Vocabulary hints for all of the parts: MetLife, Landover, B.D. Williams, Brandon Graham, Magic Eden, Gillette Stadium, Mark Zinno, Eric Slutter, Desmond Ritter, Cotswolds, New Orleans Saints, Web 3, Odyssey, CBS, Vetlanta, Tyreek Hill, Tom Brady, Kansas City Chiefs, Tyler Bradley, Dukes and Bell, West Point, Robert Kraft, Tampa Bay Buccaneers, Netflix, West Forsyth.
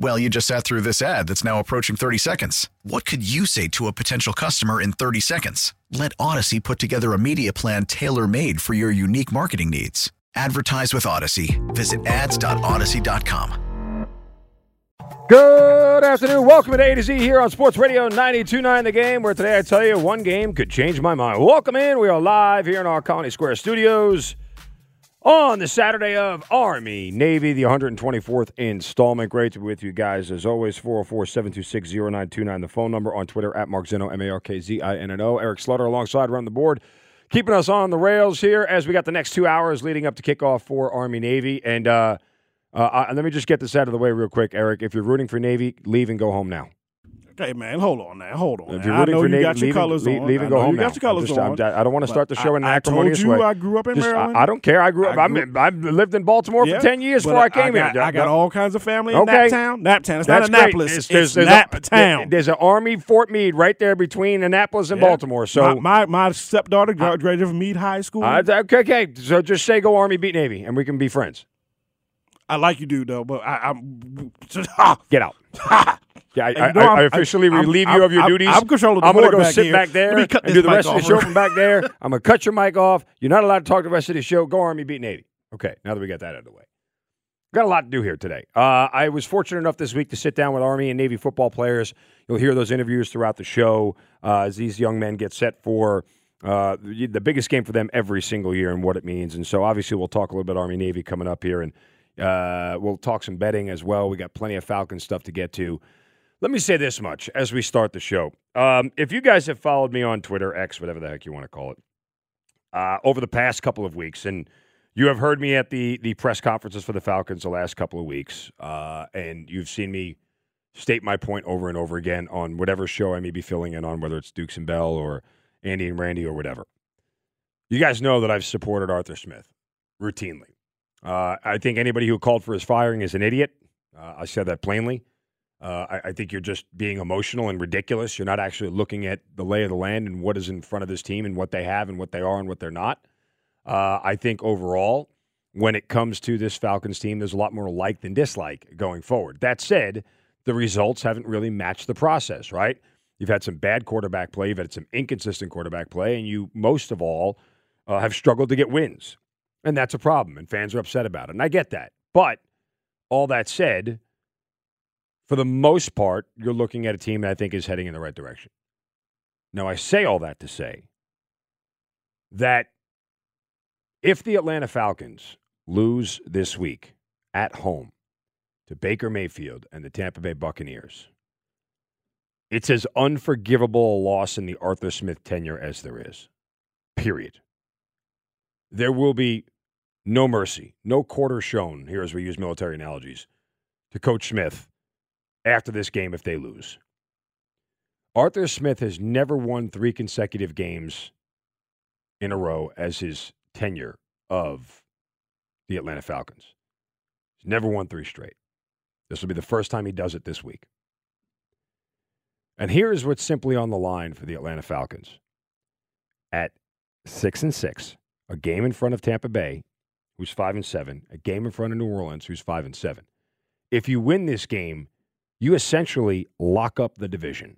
Well, you just sat through this ad that's now approaching 30 seconds. What could you say to a potential customer in 30 seconds? Let Odyssey put together a media plan tailor-made for your unique marketing needs. Advertise with Odyssey. Visit ads.odyssey.com. Good afternoon. Welcome to A to Z here on Sports Radio 92.9 The Game, where today I tell you one game could change my mind. Welcome in. We are live here in our Colony Square studios on the Saturday of Army-Navy, the 124th installment. Great to be with you guys, as always. 404-726-0929, the phone number. On Twitter, at Mark Zinno, M-A-R-K-Z-I-N-N-O. Eric Slutter alongside, around the board, keeping us on the rails here as we got the next 2 hours leading up to kickoff for Army-Navy. And let me just get this out of the way real quick, Eric. If you're rooting for Navy, leave and go home now. Okay, man, hold on. If you're rooting for Navy, leave and go home. You got your colors on. I don't want to start the show in an acrimonious way. I grew up in Maryland. I don't care. I lived in Baltimore for 10 years before I came here. I got all kinds of family in Naptown. Naptown. It's not Annapolis. It's Naptown. There's an Army Fort Meade right there between Annapolis and Baltimore. So my stepdaughter graduated from Meade High School. Okay. So just say go Army, beat Navy, and we can be friends. I like you, dude, though, but I'm get out. Yeah, I officially relieve you of your duties. I'm controlling the I'm going to go sit here. Back there and do the rest of the show from back there. I'm going to cut your mic off. You're not allowed to talk the rest of the show. Go Army, beat Navy. Okay, now that we got that out of the way. Got a lot to do here today. I was fortunate enough this week to sit down with Army and Navy football players. You'll hear those interviews throughout the show as these young men get set for the biggest game for them every single year and what it means. And so obviously we'll talk a little bit Army-Navy coming up here, and we'll talk some betting as well. We got plenty of Falcons stuff to get to. Let me say this much as we start the show. If you guys have followed me on Twitter, X, whatever the heck you want to call it, over the past couple of weeks, and you have heard me at the press conferences for the Falcons the last couple of weeks, and you've seen me state my point over and over again on whatever show I may be filling in on, whether it's Dukes and Bell or Andy and Randy or whatever. You guys know that I've supported Arthur Smith routinely. I think anybody who called for his firing is an idiot. I said that plainly. I think you're just being emotional and ridiculous. You're not actually looking at the lay of the land and what is in front of this team and what they have and what they are and what they're not. I think overall, when it comes to this Falcons team, there's a lot more like than dislike going forward. That said, the results haven't really matched the process, right? You've had some bad quarterback play. You've had some inconsistent quarterback play. And you, most of all, have struggled to get wins. And that's a problem. And fans are upset about it. And I get that. But all that said, for the most part, you're looking at a team that I think is heading in the right direction. Now, I say all that to say that if the Atlanta Falcons lose this week at home to Baker Mayfield and the Tampa Bay Buccaneers, it's as unforgivable a loss in the Arthur Smith tenure as there is. Period. There will be no mercy, no quarter shown, here as we use military analogies, to Coach Smith after this game if they lose. Arthur Smith has never won 3 consecutive games in a row as his tenure of the Atlanta Falcons. He's never won 3 straight. This will be the first time he does it this week. And here is what's simply on the line for the Atlanta Falcons. At 6-6, a game in front of Tampa Bay, who's 5-7, a game in front of New Orleans, who's 5-7. If you win this game, you essentially lock up the division.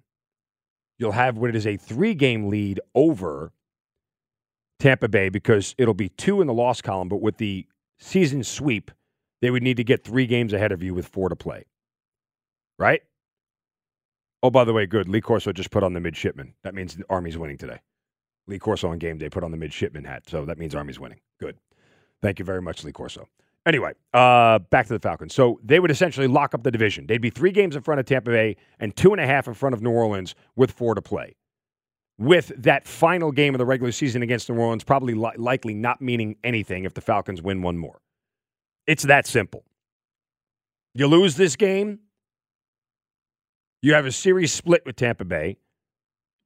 You'll have what is a 3-game lead over Tampa Bay because it'll be 2 in the loss column, but with the season sweep, they would need to get 3 games ahead of you with 4 to play. Right? Oh, by the way, good. Lee Corso just put on the midshipman. That means the Army's winning today. Lee Corso on game day put on the midshipman hat, so that means Army's winning. Good. Thank you very much, Lee Corso. Anyway, back to the Falcons. So they would essentially lock up the division. They'd be 3 games in front of Tampa Bay and 2.5 in front of New Orleans with 4 to play. With that final game of the regular season against New Orleans probably likely not meaning anything if the Falcons win one more. It's that simple. You lose this game, you have a series split with Tampa Bay,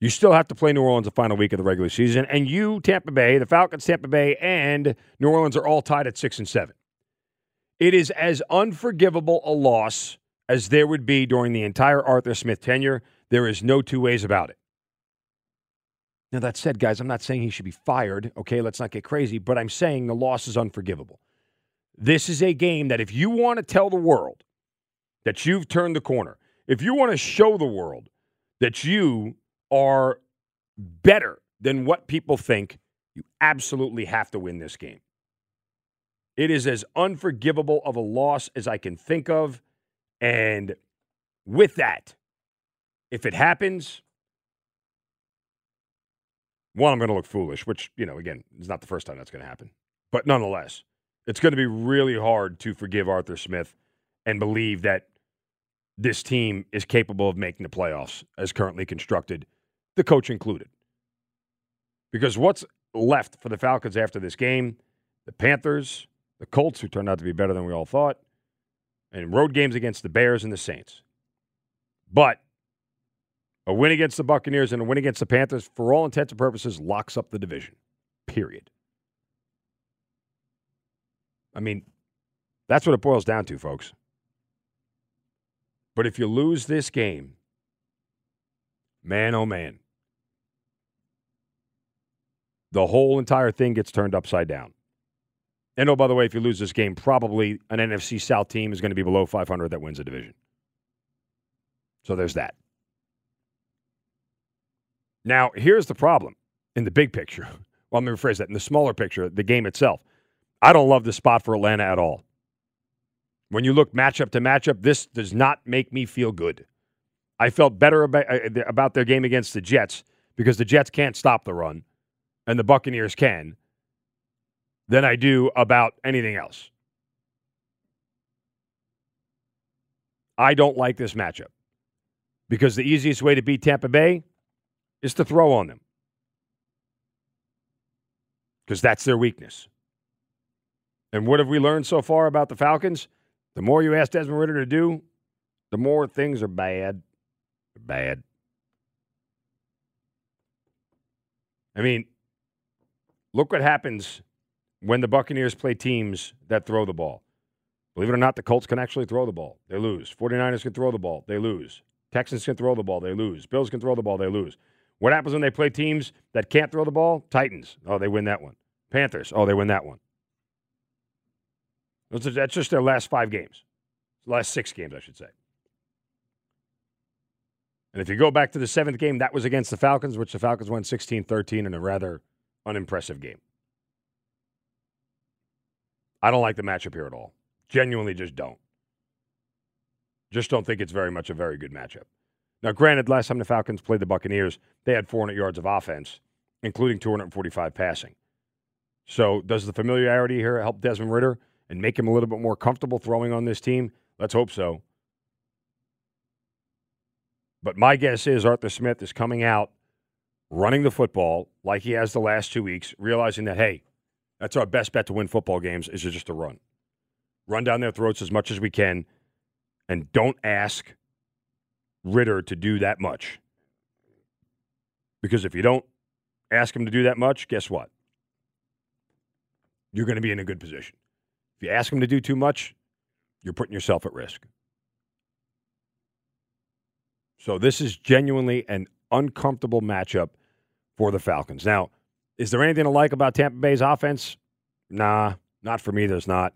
you still have to play New Orleans the final week of the regular season, and you, Tampa Bay, the Falcons, Tampa Bay, and New Orleans are all tied at 6-7. It is as unforgivable a loss as there would be during the entire Arthur Smith tenure. There is no two ways about it. Now, that said, guys, I'm not saying he should be fired. Okay, let's not get crazy. But I'm saying the loss is unforgivable. This is a game that if you want to tell the world that you've turned the corner, if you want to show the world that you are better than what people think, you absolutely have to win this game. It is as unforgivable of a loss as I can think of. And with that, if it happens... One, I'm going to look foolish, which, you know, again, is not the first time that's going to happen. But nonetheless, it's going to be really hard to forgive Arthur Smith and believe that this team is capable of making the playoffs as currently constructed, the coach included. Because what's left for the Falcons after this game, the Panthers, the Colts, who turned out to be better than we all thought, and road games against the Bears and the Saints. But a win against the Buccaneers and a win against the Panthers, for all intents and purposes, locks up the division. Period. I mean, that's what it boils down to, folks. But if you lose this game, man, oh man, the whole entire thing gets turned upside down. And oh, by the way, if you lose this game, probably an NFC South team is going to be below 500 that wins the division. So there's that. Now, here's the problem in the big picture. Well, let me rephrase that. In the smaller picture, the game itself. I don't love this spot for Atlanta at all. When you look matchup to matchup, this does not make me feel good. I felt better about their game against the Jets because the Jets can't stop the run and the Buccaneers can than I do about anything else. I don't like this matchup because the easiest way to beat Tampa Bay is to throw on them. Because that's their weakness. And what have we learned so far about the Falcons? The more you ask Desmond Ritter to do, the more things are bad. Bad. I mean, look what happens when the Buccaneers play teams that throw the ball. Believe it or not, the Colts can actually throw the ball. They lose. 49ers can throw the ball. They lose. Texans can throw the ball. They lose. Bills can throw the ball. They lose. What happens when they play teams that can't throw the ball? Titans. Oh, they win that one. Panthers. Oh, they win that one. That's just their last 5 games. Last 6 games, I should say. And if you go back to the 7th game, that was against the Falcons, which the Falcons won 16-13 in a rather unimpressive game. I don't like the matchup here at all. Genuinely just don't. Just don't think it's very much a very good matchup. Now, granted, last time the Falcons played the Buccaneers, they had 400 yards of offense, including 245 passing. So does the familiarity here help Desmond Ritter and make him a little bit more comfortable throwing on this team? Let's hope so. But my guess is Arthur Smith is coming out running the football like he has the last 2 weeks, realizing that, hey, that's our best bet to win football games is just to run. Run down their throats as much as we can, and don't ask Ritter to do that much. Because if you don't ask him to do that much, guess what? You're going to be in a good position. If you ask him to do too much, you're putting yourself at risk. So this is genuinely an uncomfortable matchup for the Falcons. Now, is there anything to like about Tampa Bay's offense? Nah, not for me, there's not.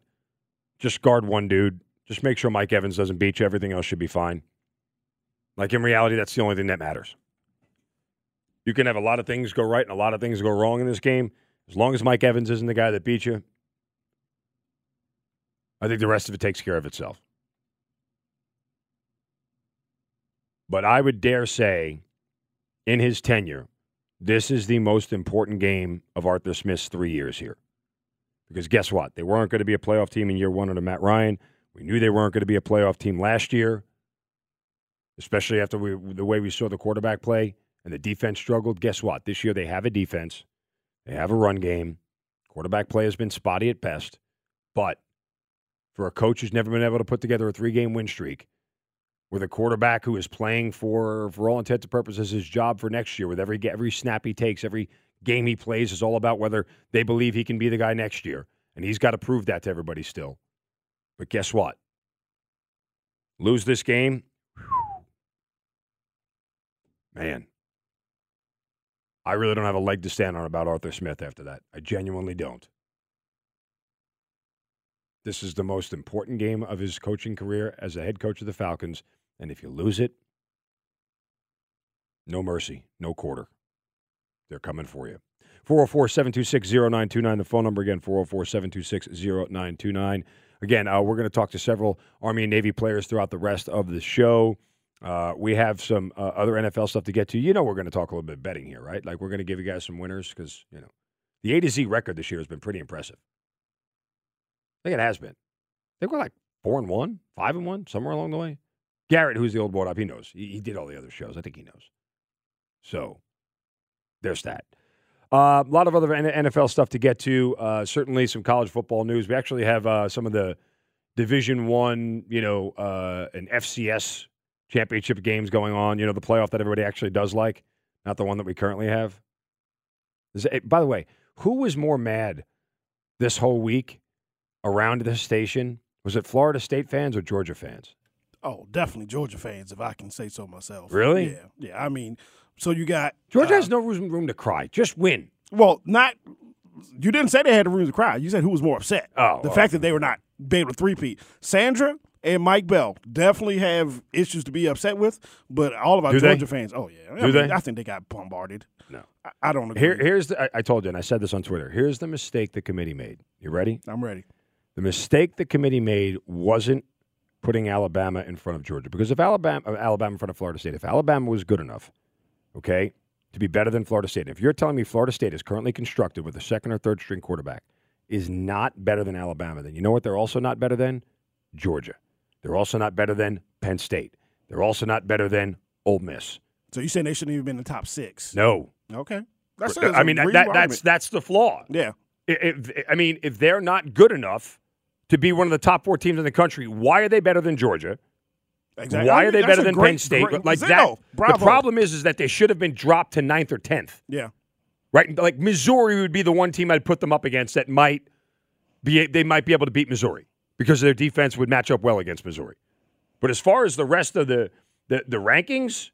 Just guard one dude. Just make sure Mike Evans doesn't beat you. Everything else should be fine. Like, in reality, that's the only thing that matters. You can have a lot of things go right and a lot of things go wrong in this game. As long as Mike Evans isn't the guy that beats you, I think the rest of it takes care of itself. But I would dare say, in his tenure, This is the most important game of Arthur Smith's 3 years here. Because guess what? They weren't going to be a playoff team in year one under Matt Ryan. We knew they weren't going to be a playoff team last year, especially after the way we saw the quarterback play and the defense struggled. Guess what? This year they have a defense. They have a run game. Quarterback play has been spotty at best. But for a coach who's never been able to put together a three-game win streak, with a quarterback who is playing for all intents and purposes, his job for next year, with every snap he takes, every game he plays is all about whether they believe he can be the guy next year. And he's got to prove that to everybody still. But guess what? Lose this game? Whew. Man. I really don't have a leg to stand on about Arthur Smith after that. I genuinely don't. This is the most important game of his coaching career as a head coach of the Falcons. And if you lose it, no mercy, no quarter. They're coming for you. 404-726-0929. The phone number again, 404-726-0929. Again, we're going to talk to several Army and Navy players throughout the rest of the show. We have some other NFL stuff to get to. You know we're going to talk a little bit of betting here, right? Like, we're going to give you guys some winners because, you know, the A to Z record this year has been pretty impressive. I think it has been. I think we're like 4-1, 5-1, somewhere along the way. Garrett, who's the old board up, he knows. He did all the other shows. I think he knows. So, there's that. A lot of other NFL stuff to get to. Certainly some college football news. We actually have some of the Division I, and FCS championship games going on. You know, the playoff that everybody actually does like, not the one that we currently have. By the way, who was more mad this whole week around this station? Was it Florida State fans or Georgia fans? Oh, definitely Georgia fans, if I can say so myself. Really? Yeah. I mean, so you got Georgia has no room to cry. Just win. Well, you didn't say they had a room to cry. You said who was more upset. Oh, the fact that they were not able to three-peat. Sandra and Mike Bell definitely have issues to be upset with, but all of our Georgia fans. Oh yeah, I think they got bombarded. No, I don't agree. Here's the. I told you, and I said this on Twitter. Here's the mistake the committee made. You ready? I'm ready. The mistake the committee made wasn't putting Alabama in front of Georgia. Because if Alabama in front of Florida State, if Alabama was good enough, okay, to be better than Florida State, if you're telling me Florida State is currently constructed with a second or third string quarterback, is not better than Alabama, then you know what they're also not better than? Georgia. They're also not better than Penn State. They're also not better than Ole Miss. So you're saying they shouldn't even be in the top six? No. Okay. I mean, that's the flaw. Yeah. If they're not good enough to be one of the top four teams in the country, why are they better than Georgia? Exactly. Why are they better than Penn State? Like Zinno, that. The problem is that they should have been dropped to 9th or 10th. Yeah. Right? Like Missouri would be the one team I'd put them up against that might be able to beat Missouri because their defense would match up well against Missouri. But as far as the rest of the rankings,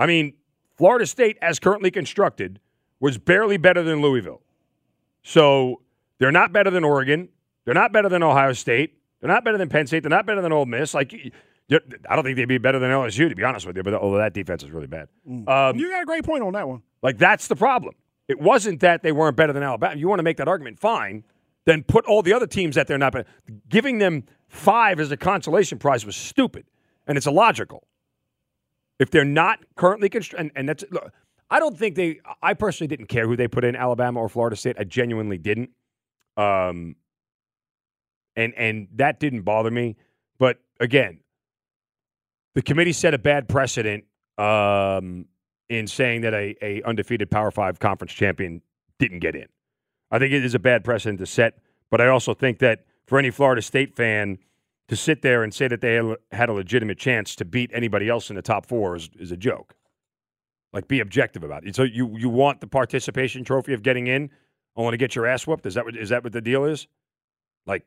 I mean, Florida State, as currently constructed, was barely better than Louisville. So they're not better than Oregon. They're not better than Ohio State. They're not better than Penn State. They're not better than Ole Miss. Like, I don't think they'd be better than LSU, to be honest with you, but although that defense is really bad. You got a great point on that one. Like, that's the problem. It wasn't that they weren't better than Alabama. If you want to make that argument, fine. Then put all the other teams that they're not better. Giving them 5 as a consolation prize was stupid, and it's illogical. If they're not currently constructed, and that's – look. I don't think they – I personally didn't care who they put in, Alabama or Florida State. I genuinely didn't. And that didn't bother me. But, again, the committee set a bad precedent in saying that a undefeated Power 5 conference champion didn't get in. I think it is a bad precedent to set, but I also think that for any Florida State fan to sit there and say that they had a legitimate chance to beat anybody else in the top four is a joke. Like, be objective about it. So you want the participation trophy of getting in? I want to get your ass whooped. Is that what the deal is? Like,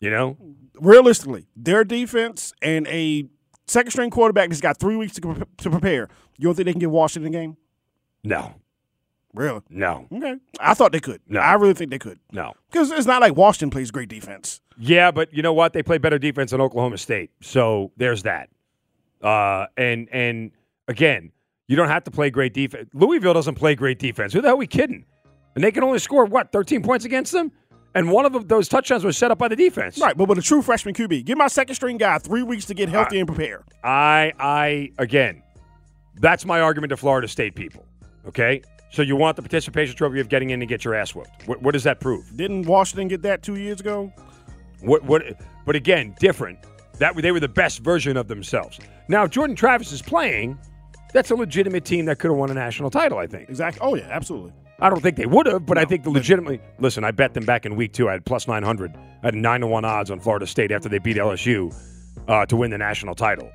you know? Realistically, their defense and a second-string quarterback that's got 3 weeks to prepare, you don't think they can get washed in the game? No. Really? No. Okay. I thought they could. No. I really think they could. No. Because it's not like Washington plays great defense. Yeah, but you know what? They play better defense than Oklahoma State. So there's that. And again – you don't have to play great defense. Louisville doesn't play great defense. Who the hell are we kidding? And they can only score, 13 points against them? And one of those touchdowns was set up by the defense. Right, but with a true freshman QB, give my second-string guy 3 weeks to get healthy and prepared. Again, that's my argument to Florida State people. Okay? So you want the participation trophy of getting in and get your ass whooped. What does that prove? Didn't Washington get that 2 years ago? But again, different. That they were the best version of themselves. Now, if Jordan Travis is playing, that's a legitimate team that could have won a national title, I think. Exactly. Oh, yeah, absolutely. I don't think they would have, but no. I think legitimately. Listen, I bet them back in week two. I had plus 900. I had 9-1 odds on Florida State after they beat LSU to win the national title.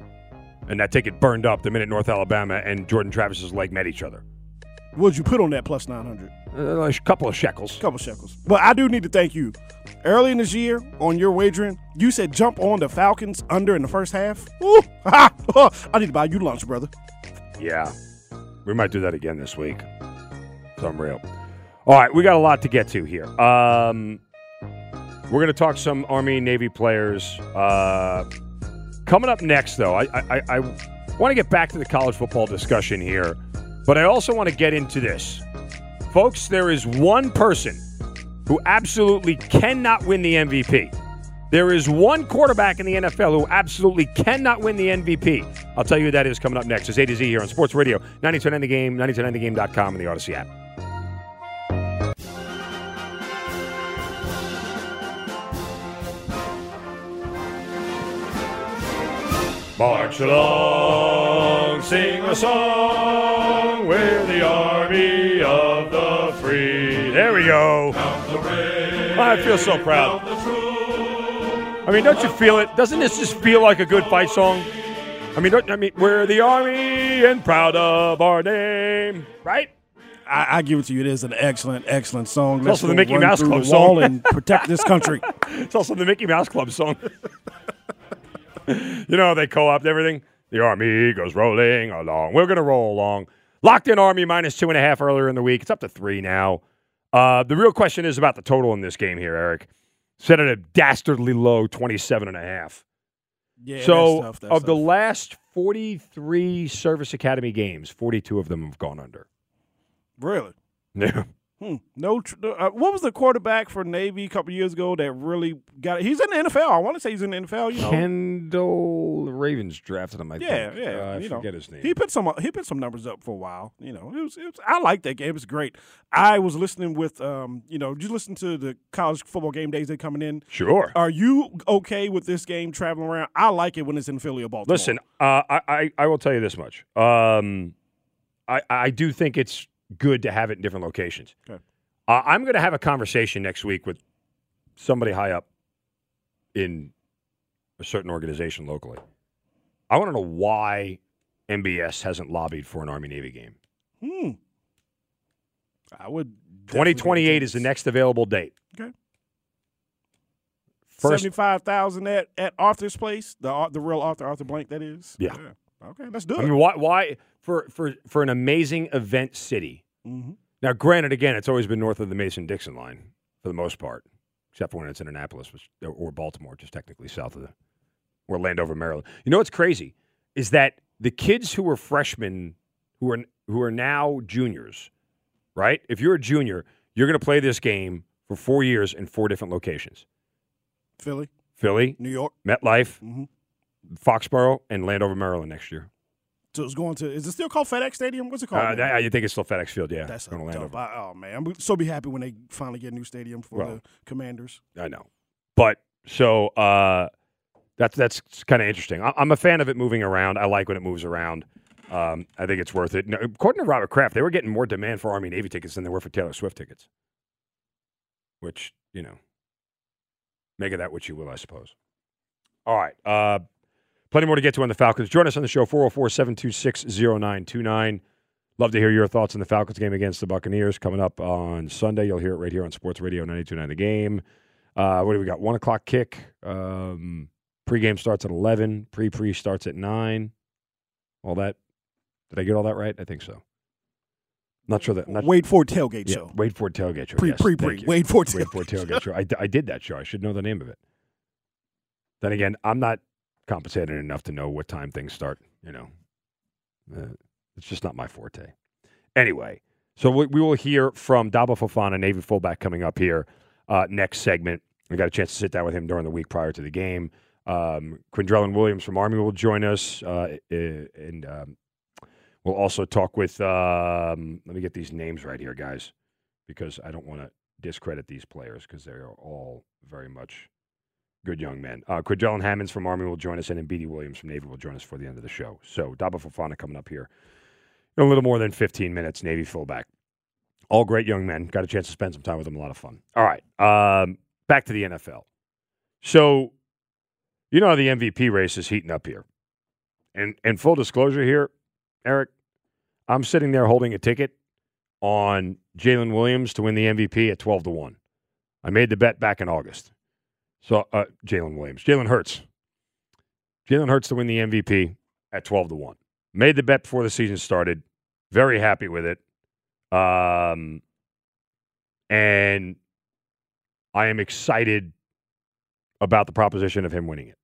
And that ticket burned up the minute North Alabama and Jordan Travis's leg met each other. What did you put on that plus 900? A couple of shekels. But I do need to thank you. Early in this year, on your wagering, you said jump on the Falcons under in the first half. Ooh, I need to buy you lunch, brother. Yeah. We might do that again this week. It's unreal. All right, we got a lot to get to here. We're going to talk some Army-Navy players. Coming up next, though, I want to get back to the college football discussion here, but I also want to get into this. Folks, there is one person who absolutely cannot win the MVP. There is one quarterback in the NFL who absolutely cannot win the MVP. I'll tell you who that is coming up next. It's A to Z here on Sports Radio, 92.9 The Game, 92.9 TheGame.com, and the Odyssey app. March along, sing a song, we're the army of the free. There we go. I feel so proud. I mean, don't you feel it? Doesn't this just feel like a good fight song? I mean, we're the army and proud of our name, right? I give it to you. It is an excellent, excellent song. It's also the Mickey Mouse Club song. And protect this country. It's also the Mickey Mouse Club song. You know, they co-opt everything. The army goes rolling along. We're going to roll along. Locked in Army minus 2.5 earlier in the week. It's up to 3 now. The real question is about the total in this game here, Eric. Set at a dastardly low 27.5. Yeah, so that's tough, of the last 43 Service Academy games, 42 of them have gone under. Really? Yeah. What was the quarterback for Navy a couple years ago that really got it? He's in the NFL. I want to say he's in the NFL. You know, Kendall Ravens drafted him. I think. Yeah. I forget his name. He put some numbers up for a while. You know, it was. I like that game. It was great. I was listening with did you listen to the college football game days? They coming in. Sure. Are you okay with this game traveling around? I like it when it's in Philly or Baltimore. Listen, I will tell you this much. I do think it's good to have it in different locations. Okay. I'm going to have a conversation next week with somebody high up in a certain organization locally. I want to know why MBS hasn't lobbied for an Army-Navy game. I would. 2028 is the next available date. Okay. 75,000 at Arthur's place, the real Arthur Blank. That is. Yeah. Okay, let's do it. I mean, why for an amazing event city? Mm-hmm. Now, granted, again, it's always been north of the Mason-Dixon line for the most part, except for when it's in Annapolis or Baltimore, just technically south of or Landover, Maryland. You know what's crazy is that the kids who were freshmen who are now juniors, right? If you're a junior, you're going to play this game for 4 years in 4 different locations: Philly, New York, MetLife. Mm-hmm. Foxborough, and Landover, Maryland next year. So it's going to – is it still called FedEx Stadium? What's it called? You think it's still FedEx Field, yeah. That's going to Landover. Oh, man. I'm so be happy when they finally get a new stadium for the Commanders. I know. But so that's kind of interesting. I'm a fan of it moving around. I like when it moves around. I think it's worth it. Now, according to Robert Kraft, they were getting more demand for Army-Navy tickets than they were for Taylor Swift tickets, which, you know, make of that what you will, I suppose. All right. Plenty more to get to on the Falcons. Join us on the show, 404-726-0929. Love to hear your thoughts on the Falcons game against the Buccaneers coming up on Sunday. You'll hear it right here on Sports Radio 92.9 The Game. What do we got? 1 o'clock kick. Pre-game starts at 11. Pre-pre starts at 9. All that. Did I get all that right? I think so. Not sure that. Wait for tailgate show. Wait for tailgate show. Pre-pre. Wait for tailgate show. I did that show. I should know the name of it. Then again, I'm not compensated enough to know what time things start, you know. It's just not my forte. Anyway, so we will hear from Daba Fofana, Navy fullback, coming up here next segment. We got a chance to sit down with him during the week prior to the game. Quindrellin Williams from Army will join us, and We'll also talk with, let me get these names right here, guys, because I don't want to discredit these players because they are all very much good young men. Craigellin Hammonds from Army will join us, and then B.D. Williams from Navy will join us for the end of the show. So Daba Fofana coming up here in a little more than 15 minutes, Navy fullback. All great young men. Got a chance to spend some time with them. A lot of fun. All right. Back to the NFL. So, you know, the MVP race is heating up here. And full disclosure here, Eric, I'm sitting there holding a ticket on Jalen Williams to win the MVP at 12-1. I made the bet back in August. So, Jalen Williams. Jalen Hurts. Jalen Hurts to win the MVP at 12-1. Made the bet before the season started. Very happy with it. And I am excited about the proposition of him winning it.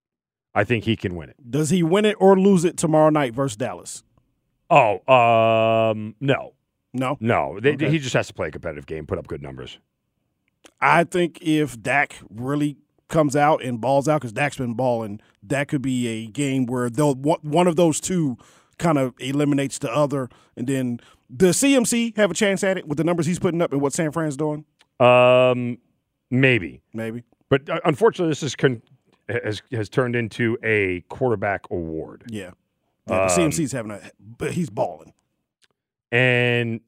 I think he can win it. Does he win it or lose it tomorrow night versus Dallas? Oh, no. No? No. Okay. He just has to play a competitive game, put up good numbers. I think if Dak really comes out and balls out, because Dak's been balling, that could be a game where one of those two kind of eliminates the other, and then – does CMC have a chance at it with the numbers he's putting up and what San Fran's doing? Maybe. Maybe. But unfortunately, this is has turned into a quarterback award. Yeah. CMC's having but he's balling. And,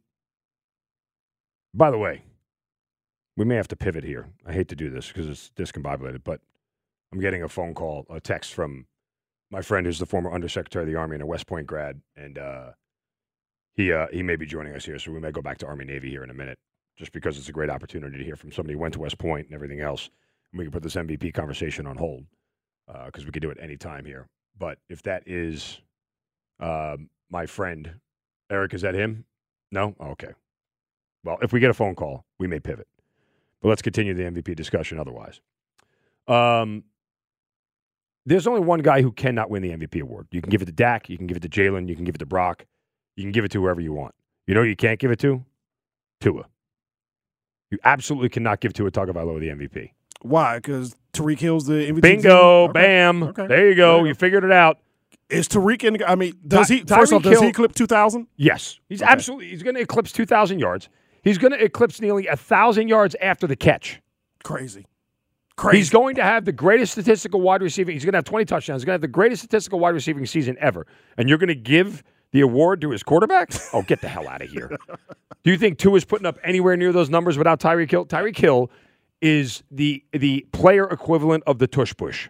by the way, we may have to pivot here. I hate to do this because it's discombobulated, but I'm getting a text from my friend who's the former Undersecretary of the Army and a West Point grad, and he may be joining us here, so we may go back to Army-Navy here in a minute, just because it's a great opportunity to hear from somebody who went to West Point and everything else. And we can put this MVP conversation on hold because we could do it any time here. But if that is my friend, Eric, is that him? No? Okay. Well, if we get a phone call, we may pivot. But let's continue the MVP discussion otherwise. There's only one guy who cannot win the MVP award. You can give it to Dak. You can give it to Jalen. You can give it to Brock. You can give it to whoever you want. You know who you can't give it to? Tua. You absolutely cannot give Tua Tagovailoa the MVP. Why? Because Tyreek Hill's the MVP? Bingo. Okay. Bam. Okay. There you go. You figured it out. Is Tyreek in – I mean, does he eclipse 2,000? Yes. He's absolutely – he's going to eclipse 2,000 yards. He's going to eclipse nearly 1,000 yards after the catch. Crazy. He's going to have the greatest statistical wide receiving – he's going to have 20 touchdowns. He's going to have the greatest statistical wide receiving season ever. And you're going to give – the award to his quarterback? Oh, get the hell out of here. Do you think Tua's putting up anywhere near those numbers without Tyreek Hill? Tyreek Hill is the player equivalent of the tush push.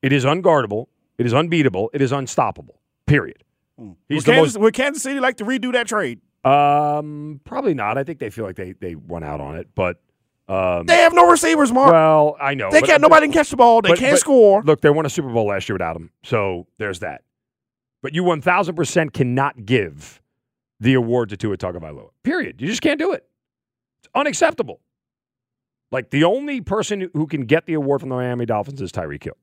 It is unguardable. It is unbeatable. It is unstoppable, period. Would Kansas City like to redo that trade? Probably not. I think they feel like they won out on it, but... they have no receivers, Mark. Well, I know. Nobody can catch the ball. They can't score. Look, they won a Super Bowl last year without him, so there's that. But you 1,000% cannot give the award to Tua Tagovailoa. Period. You just can't do it. It's unacceptable. Like, the only person who can get the award from the Miami Dolphins is Tyreek Hill.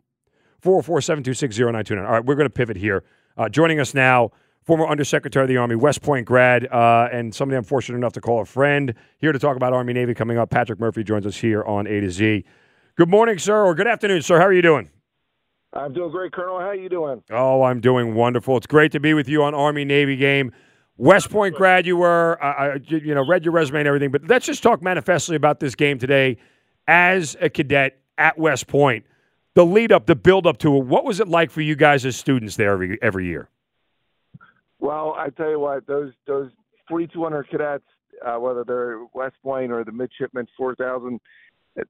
404-726-0929. All right, we're going to pivot here. Joining us now, former Undersecretary of the Army, West Point grad, and somebody I'm fortunate enough to call a friend. Here to talk about Army-Navy coming up, Patrick Murphy joins us here on A to Z. Good morning, sir, or good afternoon, sir. How are you doing? I'm doing great, Colonel. How are you doing? Oh, I'm doing wonderful. It's great to be with you on Army-Navy game. West Point grad you were. I read your resume and everything, but let's just talk manifestly about this game today as a cadet at West Point. The lead-up, the build-up to it, what was it like for you guys as students there every year? Well, I tell you what, those 4,200 cadets, whether they're West Point or the midshipmen, 4,000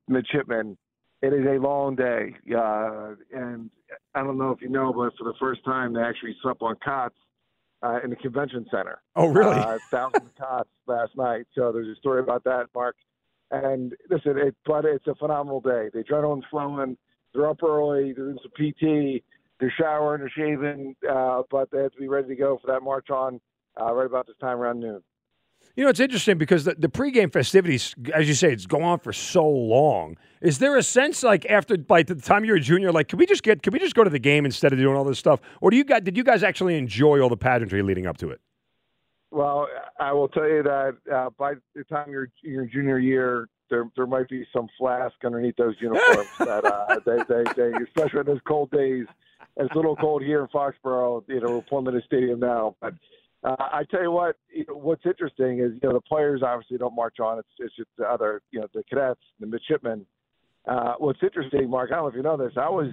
midshipmen, it is a long day, and I don't know if you know, but for the first time, they actually slept on cots in the convention center. Oh, really? 1,000 cots last night, so there's a story about that, Mark. And listen, but it's a phenomenal day. The adrenaline's flowing. They're up early. They're doing some PT. They're showering. They're shaving, but they have to be ready to go for that march on right about this time around noon. You know, it's interesting because the pregame festivities, as you say, it's gone on for so long. Is there a sense like after like the time you're a junior, like can we just go to the game instead of doing all this stuff? Or did you guys actually enjoy all the pageantry leading up to it? Well, I will tell you that by the time you're in your junior year, there might be some flask underneath those uniforms that they especially on those cold days. It's a little cold here in Foxborough. We're plumbing the stadium now, but. I tell you what, what's interesting is, the players obviously don't march on. It's just the other, the cadets, the midshipmen. What's interesting, Mark, I don't know if you know this, I was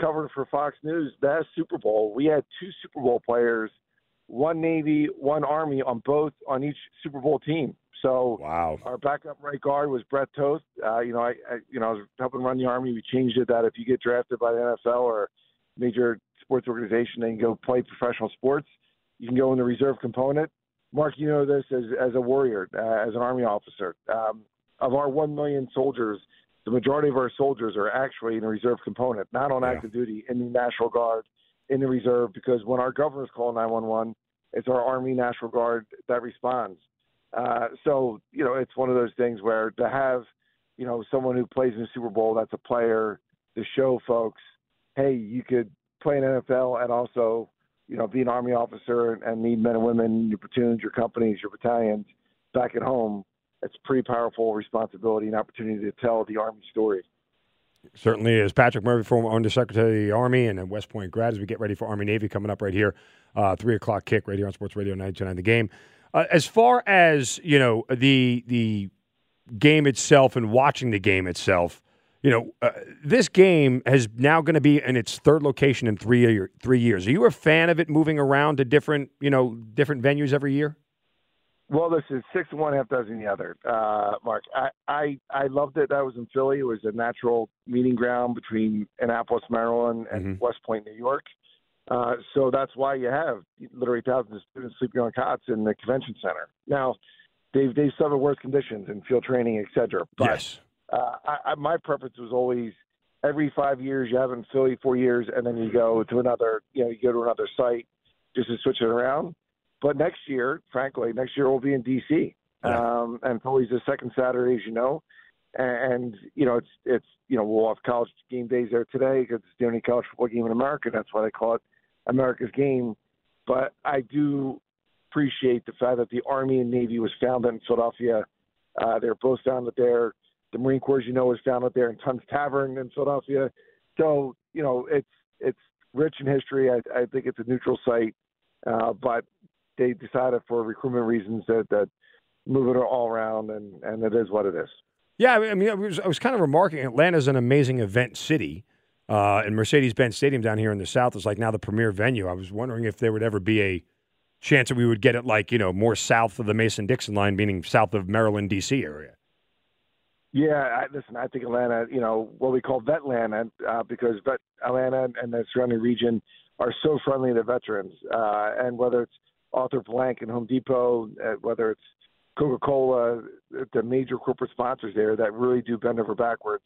covering for Fox News that Super Bowl. We had two Super Bowl players, one Navy, one Army on each Super Bowl team. So wow. Our backup right guard was Brett Toth. I was helping run the Army. We changed it that if you get drafted by the NFL or major sports organization and go play professional sports, you can go in the reserve component. Mark, you know this as a warrior, as an Army officer. Of our 1 million soldiers, the majority of our soldiers are actually in the reserve component, not on active duty, in the National Guard, in the reserve, because when our governors call 911, it's our Army National Guard that responds. So, it's one of those things where to have, someone who plays in the Super Bowl that's a player to show folks, hey, you could play in NFL and also, be an Army officer and lead men and women, your platoons, your companies, your battalions back at home. It's a pretty powerful responsibility and opportunity to tell the Army story. It certainly is. Patrick Murphy, former Undersecretary of the Army and a West Point grad, as we get ready for Army-Navy coming up right here, 3 o'clock kick right here on Sports Radio 92.9 The Game. As far as, the game itself and watching the game itself, this game is now going to be in its third location in 3 years. Are you a fan of it moving around to different venues every year? Well, this is 6 of one, half dozen the other, Mark. I loved it. I was in Philly. It was a natural meeting ground between Annapolis, Maryland, and West Point, New York. So that's why you have literally thousands of students sleeping on cots in the convention center. Now, they've suffered worse conditions in field training, et cetera. But, yes. My preference was always every 5 years, you have in Philly 4 years, and then you go to another, you go to another site just to switch it around. But next year we'll be in D.C. And it's always the second Saturday, as you know. And, it's we'll have college game days there today because it's the only college football game in America. That's why they call it America's Game. But I do appreciate the fact that the Army and Navy was founded in Philadelphia. They were both founded there. The Marine Corps, was founded there in Tun's Tavern in Philadelphia. So, it's rich in history. I think it's a neutral site. But they decided for recruitment reasons that move it all around, and it is what it is. Yeah, I mean, I was kind of remarking Atlanta's an amazing event city, and Mercedes-Benz Stadium down here in the South is like now the premier venue. I was wondering if there would ever be a chance that we would get it like, more south of the Mason-Dixon line, meaning south of Maryland, D.C. area. Yeah, I think Atlanta, what we call Vetlanta, because Atlanta and the surrounding region are so friendly to veterans. And whether it's Arthur Blank and Home Depot, whether it's Coca-Cola, the major corporate sponsors there that really do bend over backwards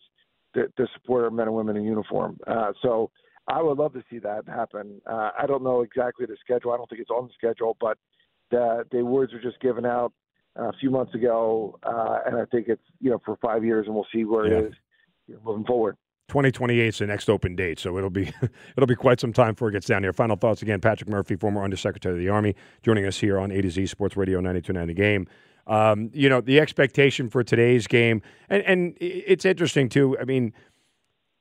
to support our men and women in uniform. So I would love to see that happen. I don't know exactly the schedule. I don't think it's on the schedule, but the awards were just given out a few months ago, and I think it's, for 5 years, and we'll see where it is moving forward. 2028 is the next open date, so it'll be quite some time before it gets down here. Final thoughts again, Patrick Murphy, former Undersecretary of the Army, joining us here on A to Z Sports Radio 92.9 The Game. The expectation for today's game, and it's interesting too. I mean,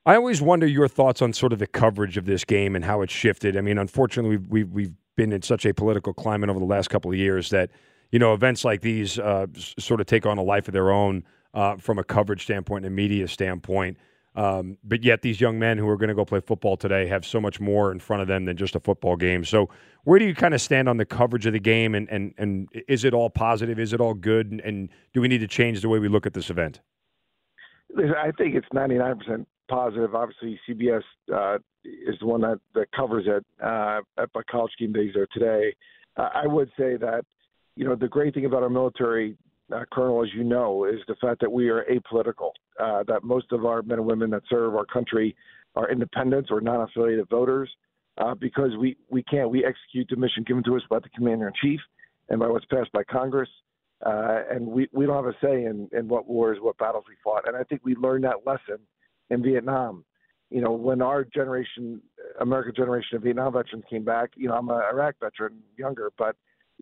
I always wonder your thoughts on sort of the coverage of this game and how it's shifted. I mean, unfortunately, we've been in such a political climate over the last couple of years that events like these sort of take on a life of their own from a coverage standpoint and a media standpoint. But yet these young men who are going to go play football today have so much more in front of them than just a football game. So where do you kind of stand on the coverage of the game, and is it all positive? Is it all good? And do we need to change the way we look at this event? I think it's 99% positive. Obviously, CBS is the one that covers it at my college game days there today. I would say that, the great thing about our military, Colonel, as you know, is the fact that we are apolitical, that most of our men and women that serve our country are independents or non-affiliated voters, because we execute the mission given to us by the Commander-in-Chief and by what's passed by Congress, and we don't have a say in what wars, what battles we fought. And I think we learned that lesson in Vietnam. When our generation, American generation of Vietnam veterans came back, I'm an Iraq veteran, younger, but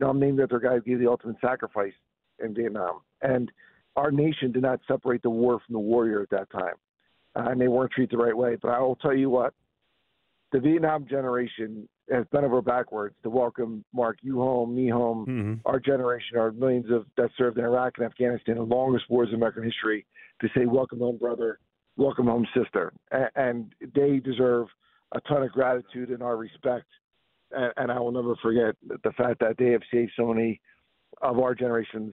I'm named after a guy who gave the ultimate sacrifice in Vietnam. And our nation did not separate the war from the warrior at that time. And they weren't treated the right way. But I will tell you what, the Vietnam generation has bent over backwards to welcome, Mark, you home, me home, our generation, our millions of that served in Iraq and Afghanistan, the longest wars in American history, to say welcome home, brother, welcome home, sister. And they deserve a ton of gratitude and our respect. And I will never forget the fact that they have saved so many of our generation's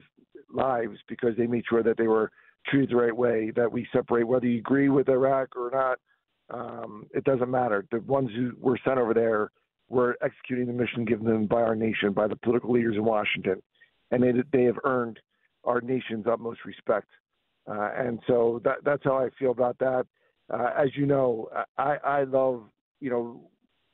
lives because they made sure that they were treated the right way, that we separate whether you agree with Iraq or not. It doesn't matter. The ones who were sent over there were executing the mission given them by our nation, by the political leaders in Washington. And they have earned our nation's utmost respect. And so that's how I feel about that. As you know, I love,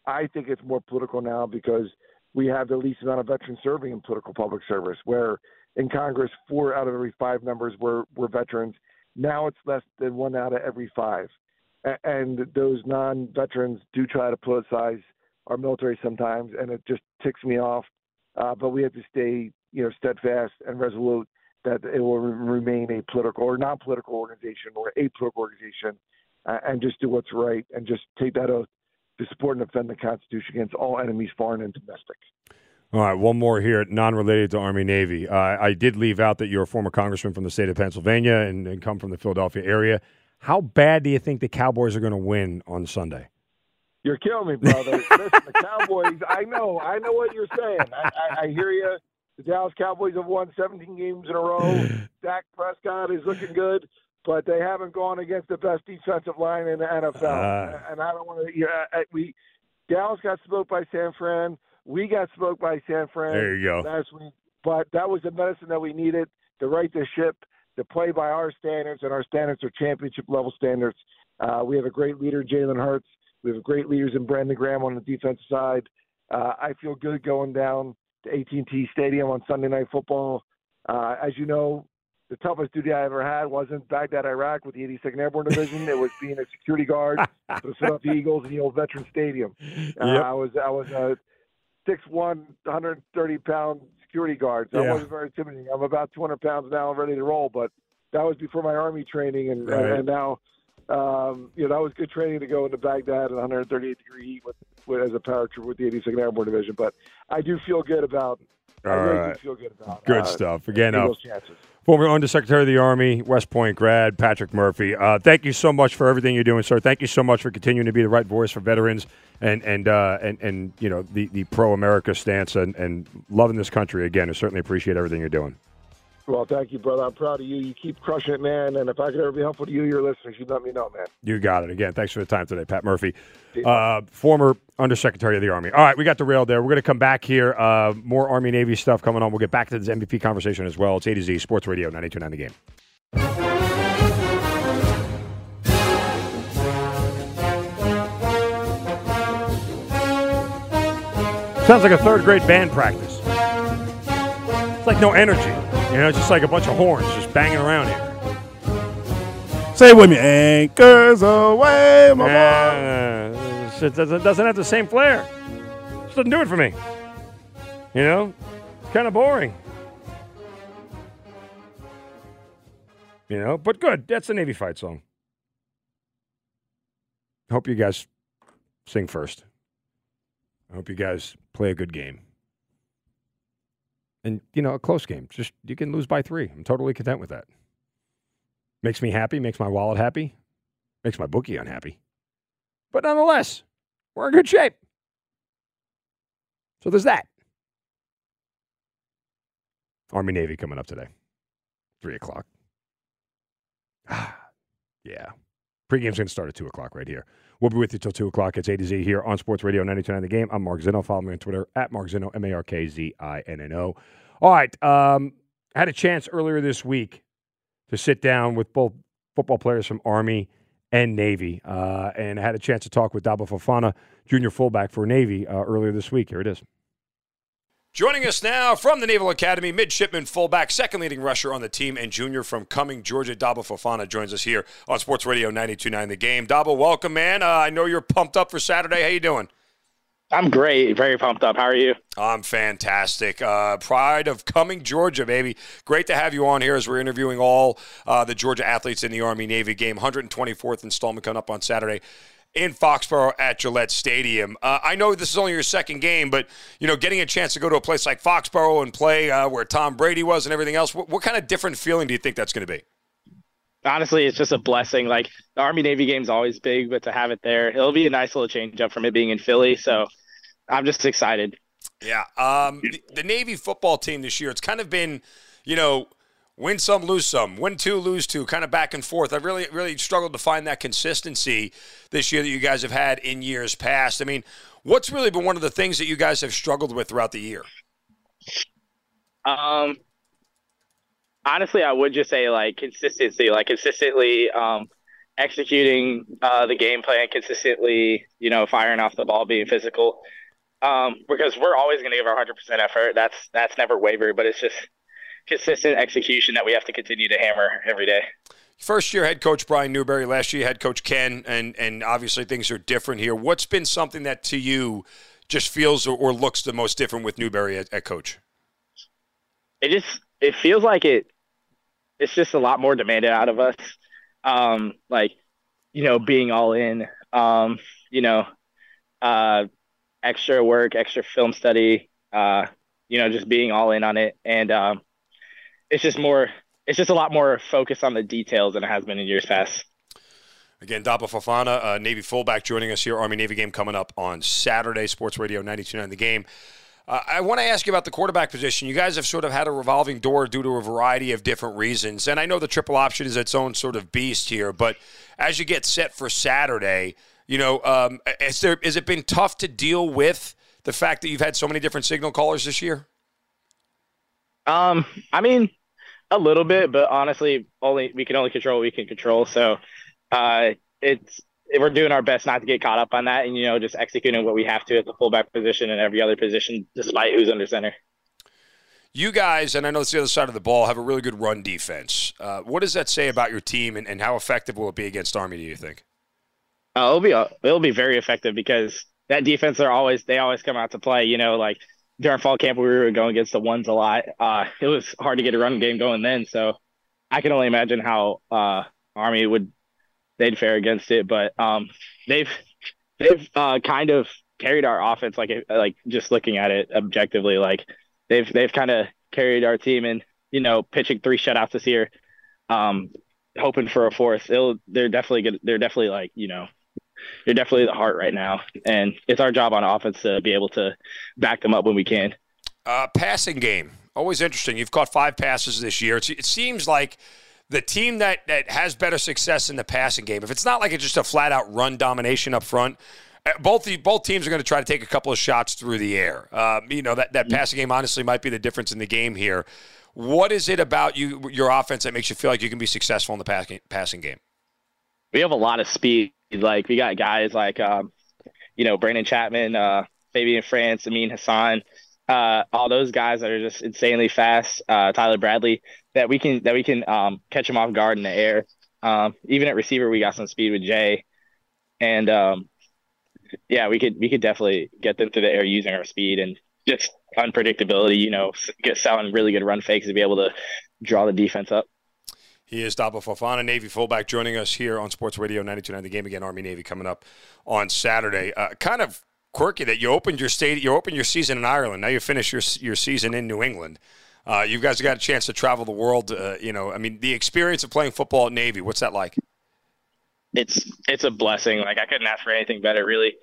I think it's more political now because we have the least amount of veterans serving in political public service, where in Congress, 4 out of every 5 members were veterans. Now it's less than 1 out of every 5. And those non-veterans do try to politicize our military sometimes, and it just ticks me off. But we have to stay, steadfast and resolute that it will remain a political or non-political organization or a political organization, and just do what's right and just take that oath to support and defend the Constitution against all enemies, foreign and domestic. All right, one more here, non-related to Army-Navy. I did leave out that you're a former congressman from the state of Pennsylvania and come from the Philadelphia area. How bad do you think the Cowboys are going to win on Sunday? You're killing me, brother. Listen, the Cowboys, I know what you're saying. I hear you. The Dallas Cowboys have won 17 games in a row. Dak Prescott is looking good, but they haven't gone against the best defensive line in the NFL. And I don't want to Dallas got smoked by San Fran. We got smoked by San Fran last week. But that was the medicine that we needed to right the ship, to play by our standards, and our standards are championship-level standards. We have a great leader, Jalen Hurts. We have great leaders in Brandon Graham on the defensive side. I feel good going down to AT&T Stadium on Sunday Night Football. As you know, the toughest duty I ever had wasn't Baghdad, Iraq, with the 82nd Airborne Division. It was being a security guard for the Philadelphia Eagles in the old Veterans Stadium. I was a 6'1", 130-pound security guard, so I wasn't very intimidating. I'm about 200 pounds now, ready to roll, but that was before my Army training, and now – that was good training to go into Baghdad at 138-degree heat as a paratrooper with the 82nd Airborne Division. But I do feel good about. Good stuff. Again, former Undersecretary of the Army, West Point grad, Patrick Murphy. Thank you so much for everything you're doing, sir. Thank you so much for continuing to be the right voice for veterans and the pro-America stance and loving this country. Again, I certainly appreciate everything you're doing. Well, thank you, brother. I'm proud of you. You keep crushing it, man. And if I could ever be helpful to you, your listeners, you let me know, man. You got it. Again, thanks for the time today, Pat Murphy, former Undersecretary of the Army. All right, we got derailed there. We're going to come back here. More Army-Navy stuff coming on. We'll get back to this MVP conversation as well. It's A to Z, Sports Radio, 92.9 The Game. Sounds like a third-grade band practice. It's like no energy. It's just like a bunch of horns just banging around here. Say it with me. Anchors away, my boy. It doesn't have the same flair. It just doesn't do it for me. Kind of boring. But good. That's the Navy fight song. Hope you guys sing first. I hope you guys play a good game. And, a close game. Just you can lose by 3. I'm totally content with that. Makes me happy. Makes my wallet happy. Makes my bookie unhappy. But nonetheless, we're in good shape. So there's that. Army-Navy coming up today. 3:00. Yeah. Pregame's going to start at 2 o'clock right here. We'll be with you till 2 o'clock. It's A to Z here on Sports Radio 92.9 The Game. I'm Mark Zinno. Follow me on Twitter at Mark Zinno, MarkZinno. All right. I had a chance earlier this week to sit down with both football players from Army and Navy. And I had a chance to talk with Daba Fofana, junior fullback for Navy, earlier this week. Here it is. Joining us now from the Naval Academy, midshipman fullback, second leading rusher on the team, and junior from Cumming, Georgia, Daba Fofana joins us here on Sports Radio 92.9 The Game. Daba, welcome, man. I know you're pumped up for Saturday. How you doing? I'm great. Very pumped up. How are you? I'm fantastic. Pride of Cumming, Georgia, baby. Great to have you on here as we're interviewing all the Georgia athletes in the Army-Navy game. 124th installment coming up on Saturday. in Foxborough at Gillette Stadium. I know this is only your second game, but, you know, getting a chance to go to a place like Foxborough and play where Tom Brady was and everything else, what kind of different feeling do you think that's going to be? Honestly, it's just a blessing. Like, the Army-Navy game's always big, but to have it there, it'll be a nice little change up from it being in Philly. So I'm just excited. Yeah. The Navy football team this year, it's kind of been, you know, win some, lose some, win two, lose two, kind of back and forth. I really struggled to find that consistency this year that you guys have had in years past. I mean, what's really been one of the things that you guys have struggled with throughout the year? Honestly, I would just say, like, consistency, like consistently executing the game plan, consistently, you know, firing off the ball, being physical, because we're always going to give our 100% effort. That's never wavered, but it's just consistent execution that we have to continue to hammer every day. First year head coach Brian Newberry, last year head coach Ken, and obviously things are different here. What's been something that to you just feels or looks the most different with Newberry at coach? It feels like it's just a lot more demanded out of us. Like, you know, being all in, you know, extra work, extra film study, you know, just being all in on it. And it's just a lot more focused on the details than it has been in years past. Again, Daba Fofana, Navy fullback, joining us here. Army-Navy game coming up on Saturday. Sports Radio 92.9 The Game. I want to ask you about the quarterback position. You guys have sort of had a revolving door due to a variety of different reasons. And I know the triple option is its own sort of beast here. But as you get set for Saturday, you know, has it been tough to deal with the fact that you've had so many different signal callers this year? I mean, a little bit, but honestly, we can only control what we can control. So we're doing our best not to get caught up on that and, you know, just executing what we have to at the fullback position and every other position, despite who's under center. You guys, and I know it's the other side of the ball, have a really good run defense. What does that say about your team, and how effective will it be against Army, do you think? It'll be very effective because that defense, they always come out to play. You know, like during fall camp, we were going against the ones a lot. It was hard to get a run game going then. So I can only imagine how Army they'd fare against it, but they've kind of carried our offense. Like just looking at it objectively, like they've kind of carried our team, and, you know, pitching 3 shutouts this year, hoping for a fourth. They're definitely good. They're definitely, like, you know, you're definitely the heart right now, and it's our job on offense to be able to back them up when we can. Passing game, always interesting. You've caught 5 passes this year. It seems like the team that has better success in the passing game, if it's not like it's just a flat-out run domination up front, both teams are going to try to take a couple of shots through the air. You know, that passing game honestly might be the difference in the game here. What is it about your offense that makes you feel like you can be successful in the passing game? We have a lot of speed. Like, we got guys like, you know, Brandon Chapman, Fabian France, Amin Hassan, all those guys that are just insanely fast, Tyler Bradley, that we can catch them off guard in the air. Even at receiver, we got some speed with Jay, and yeah, we could definitely get them through the air using our speed and just unpredictability. You know, selling really good run fakes to be able to draw the defense up. He is Daba Fofana, Navy fullback, joining us here on Sports Radio 92.9 The Game. Again, Army-Navy coming up on Saturday. Kind of quirky that you opened your season in Ireland. Now you finish your season in New England. You guys got a chance to travel the world. You know, I mean, the experience of playing football at Navy, what's that like? It's a blessing. Like, I couldn't ask for anything better, really.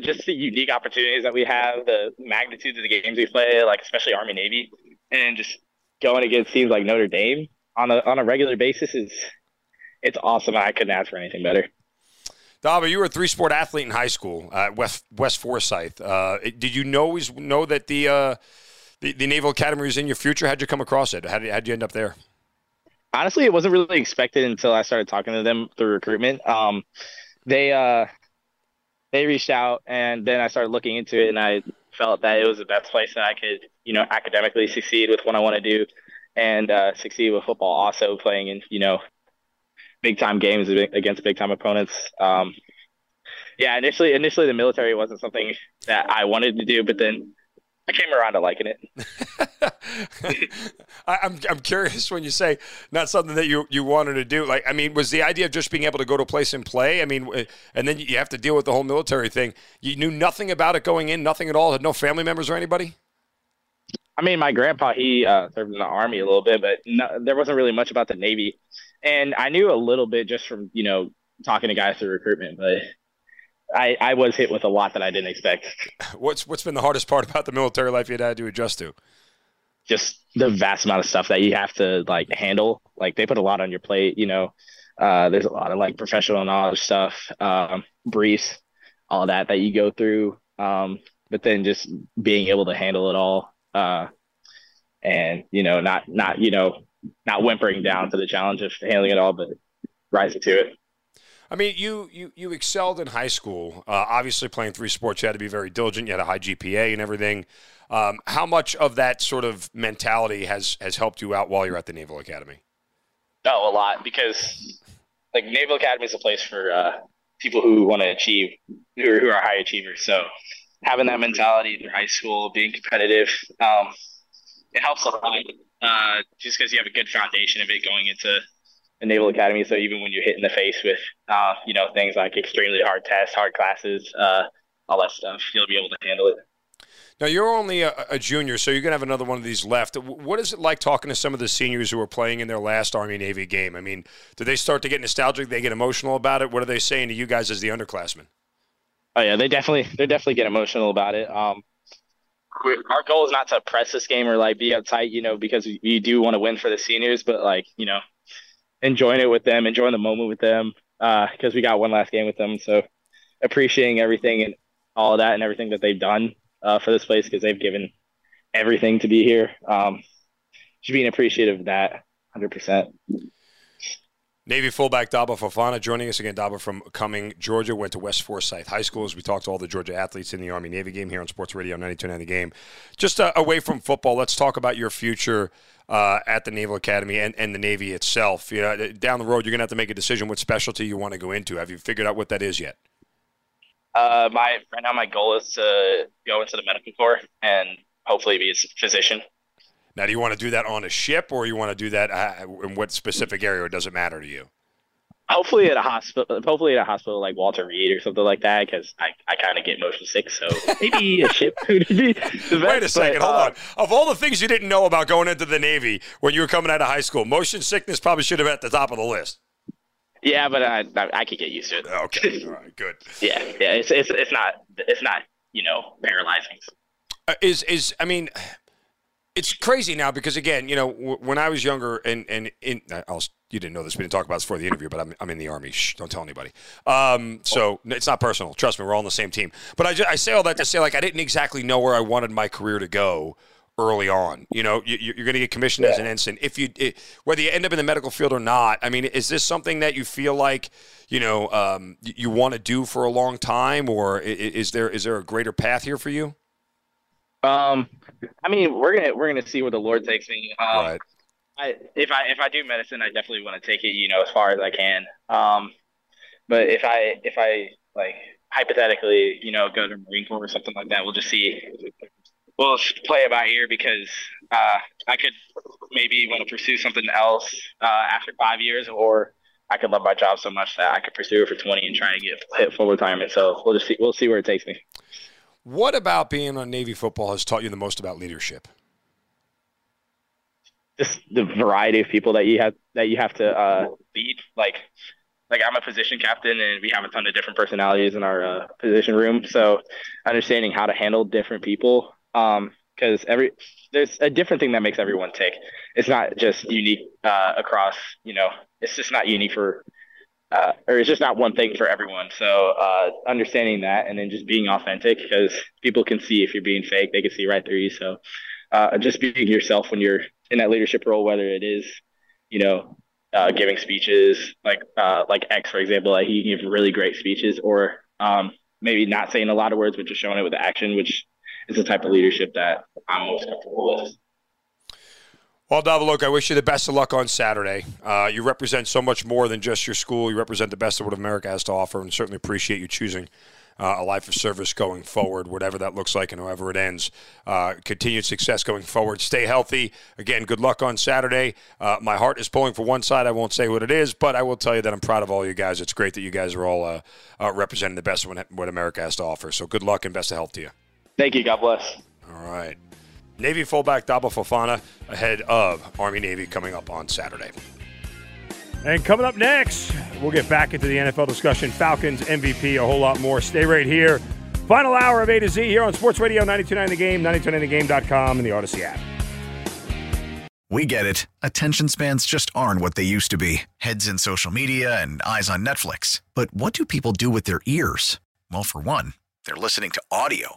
Just the unique opportunities that we have, the magnitudes of the games we play, like especially Army Navy, and just going against teams like Notre Dame on a regular basis is it's awesome. I couldn't ask for anything better. Daba, you were a 3-sport athlete in high school at West Forsyth. Did you always know that the Naval Academy was in your future? How'd you come across it? How'd you end up there? Honestly, it wasn't really expected until I started talking to them through recruitment. They reached out, and then I started looking into it, and I felt that it was the best place that I could, you know, academically succeed with what I want to do, and succeed with football, also playing in, you know, big-time games against big-time opponents. Initially the military wasn't something that I wanted to do, but then I came around to liking it. I'm curious when you say not something that you wanted to do. Like, I mean, was the idea of just being able to go to a place and play? I mean, and then you have to deal with the whole military thing. You knew nothing about it going in, nothing at all, had no family members or anybody? I mean, my grandpa, he served in the Army a little bit, but no, there wasn't really much about the Navy. And I knew a little bit just from, you know, talking to guys through recruitment, but I was hit with a lot that I didn't expect. What's been the hardest part about the military life you had to adjust to? Just the vast amount of stuff that you have to, like, handle. Like, they put a lot on your plate, you know. There's a lot of, like, professional knowledge stuff, briefs, all that you go through. But then just being able to handle it all. And, you know, not whimpering down to the challenge of handling it all, but rising to it. I mean, you excelled in high school. Obviously, playing three sports, you had to be very diligent. You had a high GPA and everything. How much of that sort of mentality has helped you out while you're at the Naval Academy? Oh, a lot, because, like, Naval Academy is a place for people who want to achieve, who are high achievers. So having that mentality in high school, being competitive, it helps a lot. Just because you have a good foundation of it going into the Naval Academy, so even when you're hit in the face with, you know, things like extremely hard tests, hard classes, all that stuff, you'll be able to handle it. Now, you're only a junior, so you're going to have another one of these left. What is it like talking to some of the seniors who are playing in their last Army-Navy game? I mean, do they start to get nostalgic? Do they get emotional about it? What are they saying to you guys as the underclassmen? Oh, yeah, they definitely get emotional about it. Our goal is not to press this game or, like, be uptight, you know, because we do want to win for the seniors, but, like, you know, enjoying it with them, enjoying the moment with them, because we got one last game with them. So appreciating everything and all of that and everything that they've done for this place, because they've given everything to be here. Just being appreciative of that 100%. Navy fullback Daba Fofana joining us again. Daba from Cumming, Georgia, went to West Forsyth High School. As we talked to all the Georgia athletes in the Army-Navy game here on Sports Radio 92.9 The Game. Just away from football, let's talk about your future at the Naval Academy and the Navy itself. You know, down the road, you're going to have to make a decision what specialty you want to go into. Have you figured out what that is yet? Right now my goal is to go into the medical corps and hopefully be a physician. Now, do you want to do that on a ship, or you want to do that in what specific area, or does it matter to you? Hopefully at a hospital, like Walter Reed or something like that, because I kind of get motion sick, so maybe a ship would be the best. Wait a second, but, hold on. Of all the things you didn't know about going into the Navy when you were coming out of high school, motion sickness probably should have been at the top of the list. Yeah, but I could get used to it. Okay, all right, good. Yeah, it's not you know, paralyzing. I mean. It's crazy now because, again, you know, when I was younger you didn't know this. We didn't talk about this before the interview, but I'm in the Army. Shh, don't tell anybody. So it's not personal. Trust me, we're all on the same team. But I say all that to say, like, I didn't exactly know where I wanted my career to go early on. You know, you're going to get commissioned as an ensign. Whether you end up in the medical field or not, I mean, is this something that you feel like, you know, you want to do for a long time, or is there a greater path here for you? I mean, we're gonna see where the Lord takes me. Right. If I do medicine, I definitely want to take it, you know, as far as I can. But if I like hypothetically, you know, go to Marine Corps or something like that, we'll just see. We'll play it by ear, because I could maybe want to pursue something else after 5 years, or I could love my job so much that I could pursue it for 20 and try and hit full retirement. So we'll see where it takes me. What about being on Navy football has taught you the most about leadership? Just the variety of people that you have to lead. Like I'm a position captain, and we have a ton of different personalities in our position room. So understanding how to handle different people, because there's a different thing that makes everyone tick. It's not just unique across. You know, it's just not unique for. Or it's just not one thing for everyone. So understanding that, and then just being authentic, because people can see if you're being fake. They can see right through you. So just being yourself when you're in that leadership role, whether it is, you know, giving speeches like X, for example, like he can give really great speeches, or maybe not saying a lot of words, but just showing it with action, which is the type of leadership that I'm most comfortable with. Well, Dava, look, I wish you the best of luck on Saturday. You represent so much more than just your school. You represent the best of what America has to offer, and certainly appreciate you choosing a life of service going forward, whatever that looks like and however it ends. Continued success going forward. Stay healthy. Again, good luck on Saturday. My heart is pulling for one side. I won't say what it is, but I will tell you that I'm proud of all you guys. It's great that you guys are all representing the best of what America has to offer. So good luck and best of health to you. Thank you. God bless. All right. Navy fullback Daba Fofana ahead of Army-Navy coming up on Saturday. And coming up next, we'll get back into the NFL discussion. Falcons, MVP, a whole lot more. Stay right here. Final hour of A to Z here on Sports Radio 92.9 The Game, 92.9thegame.com, and the Odyssey app. We get it. Attention spans just aren't what they used to be. Heads in social media and eyes on Netflix. But what do people do with their ears? Well, for one, they're listening to audio.